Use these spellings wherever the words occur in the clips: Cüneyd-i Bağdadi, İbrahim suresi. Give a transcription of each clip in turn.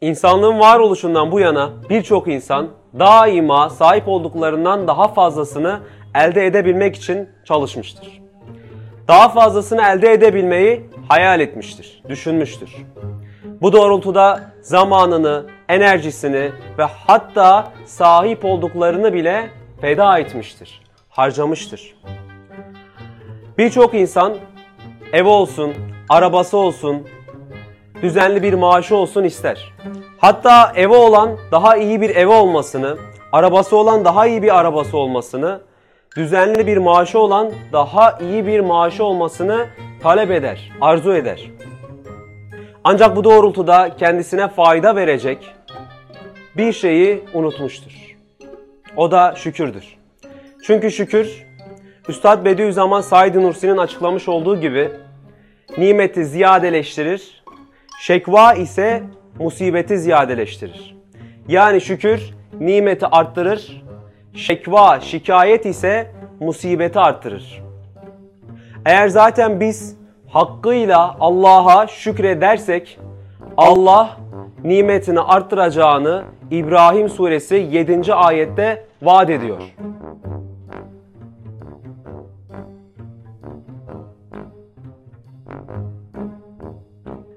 İnsanlığın varoluşundan bu yana birçok insan daima sahip olduklarından daha fazlasını elde edebilmek için çalışmıştır. Daha fazlasını elde edebilmeyi hayal etmiştir, düşünmüştür. Bu doğrultuda zamanını, enerjisini ve hatta sahip olduklarını bile feda etmiştir, harcamıştır. Birçok insan evi olsun, arabası olsun, düzenli bir maaşı olsun ister. Hatta evi olan daha iyi bir evi olmasını, arabası olan daha iyi bir arabası olmasını, düzenli bir maaşı olan daha iyi bir maaşı olmasını talep eder, arzu eder. Ancak bu doğrultuda kendisine fayda verecek bir şeyi unutmuştur. O da şükürdür. Çünkü şükür, Üstad Bediüzzaman Said Nursi'nin açıklamış olduğu gibi nimeti ziyadeleştirir, şekva ise musibeti ziyadeleştirir. Yani şükür nimeti arttırır, şekva, şikayet ise musibeti arttırır. Eğer zaten biz hakkıyla Allah'a şükredersek Allah nimetini arttıracağını İbrahim suresi 7. ayette vaat ediyor.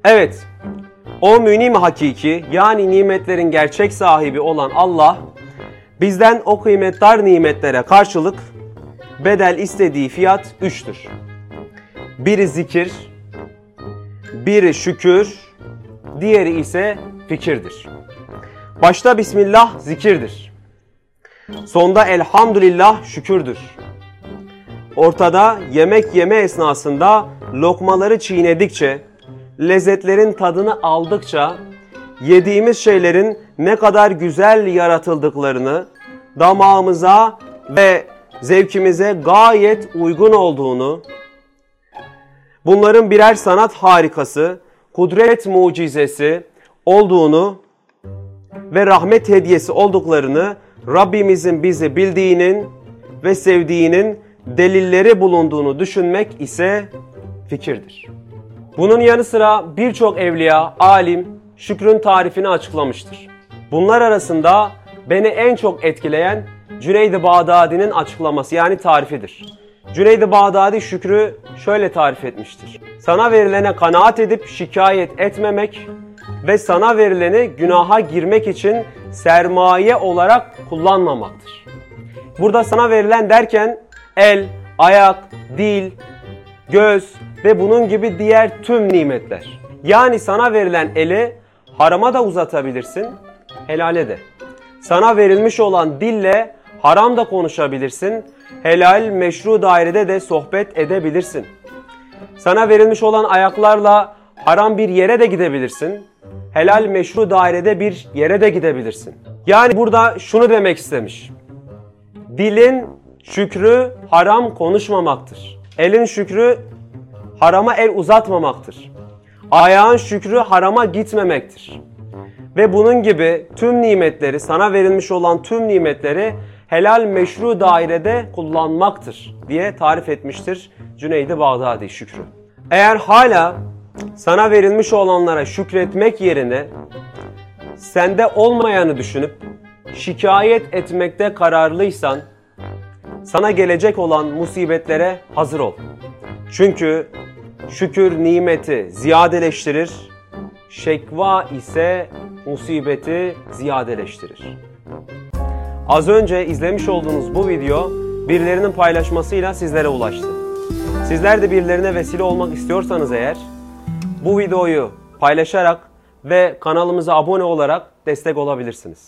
Evet, o münim hakiki yani nimetlerin gerçek sahibi olan Allah bizden o kıymetdar nimetlere karşılık bedel istediği fiyat 3'tür. Biri zikir, biri şükür, diğeri ise fikirdir. Başta Bismillah zikirdir. Sonda elhamdülillah şükürdür. Ortada yemek yeme esnasında lokmaları çiğnedikçe, lezzetlerin tadını aldıkça, yediğimiz şeylerin ne kadar güzel yaratıldıklarını, damağımıza ve zevkimize gayet uygun olduğunu, bunların birer sanat harikası, kudret mucizesi olduğunu ve rahmet hediyesi olduklarını Rabbimizin bizi bildiğinin ve sevdiğinin delilleri bulunduğunu düşünmek ise fikirdir. Bunun yanı sıra birçok evliya, alim şükrün tarifini açıklamıştır. Bunlar arasında beni en çok etkileyen Cüneyd-i Bağdadi'nin açıklaması yani tarifidir. Cüneyd-i Bağdadi şükrü şöyle tarif etmiştir. Sana verilene kanaat edip şikayet etmemek ve sana verileni günaha girmek için sermaye olarak kullanmamaktır. Burada sana verilen derken el, ayak, dil, göz ve bunun gibi diğer tüm nimetler. Yani sana verilen eli harama da uzatabilirsin, helale de. Sana verilmiş olan dille haram da konuşabilirsin, helal, meşru dairede de sohbet edebilirsin. Sana verilmiş olan ayaklarla haram bir yere de gidebilirsin, helal, meşru dairede bir yere de gidebilirsin. Yani burada şunu demek istemiş. Dilin şükrü haram konuşmamaktır. Elin şükrü harama el uzatmamaktır. Ayağın şükrü harama gitmemektir. Ve bunun gibi tüm nimetleri, sana verilmiş olan tüm nimetleri helal meşru dairede kullanmaktır diye tarif etmiştir Cüneyd-i Bağdadi şükrü. Eğer hala sana verilmiş olanlara şükretmek yerine sende olmayanı düşünüp şikayet etmekte kararlıysan sana gelecek olan musibetlere hazır ol. Çünkü şükür nimeti ziyadeleştirir, şekva ise musibeti ziyadeleştirir. Az önce izlemiş olduğunuz bu video birilerinin paylaşmasıyla sizlere ulaştı. Sizler de birilerine vesile olmak istiyorsanız eğer bu videoyu paylaşarak ve kanalımıza abone olarak destek olabilirsiniz.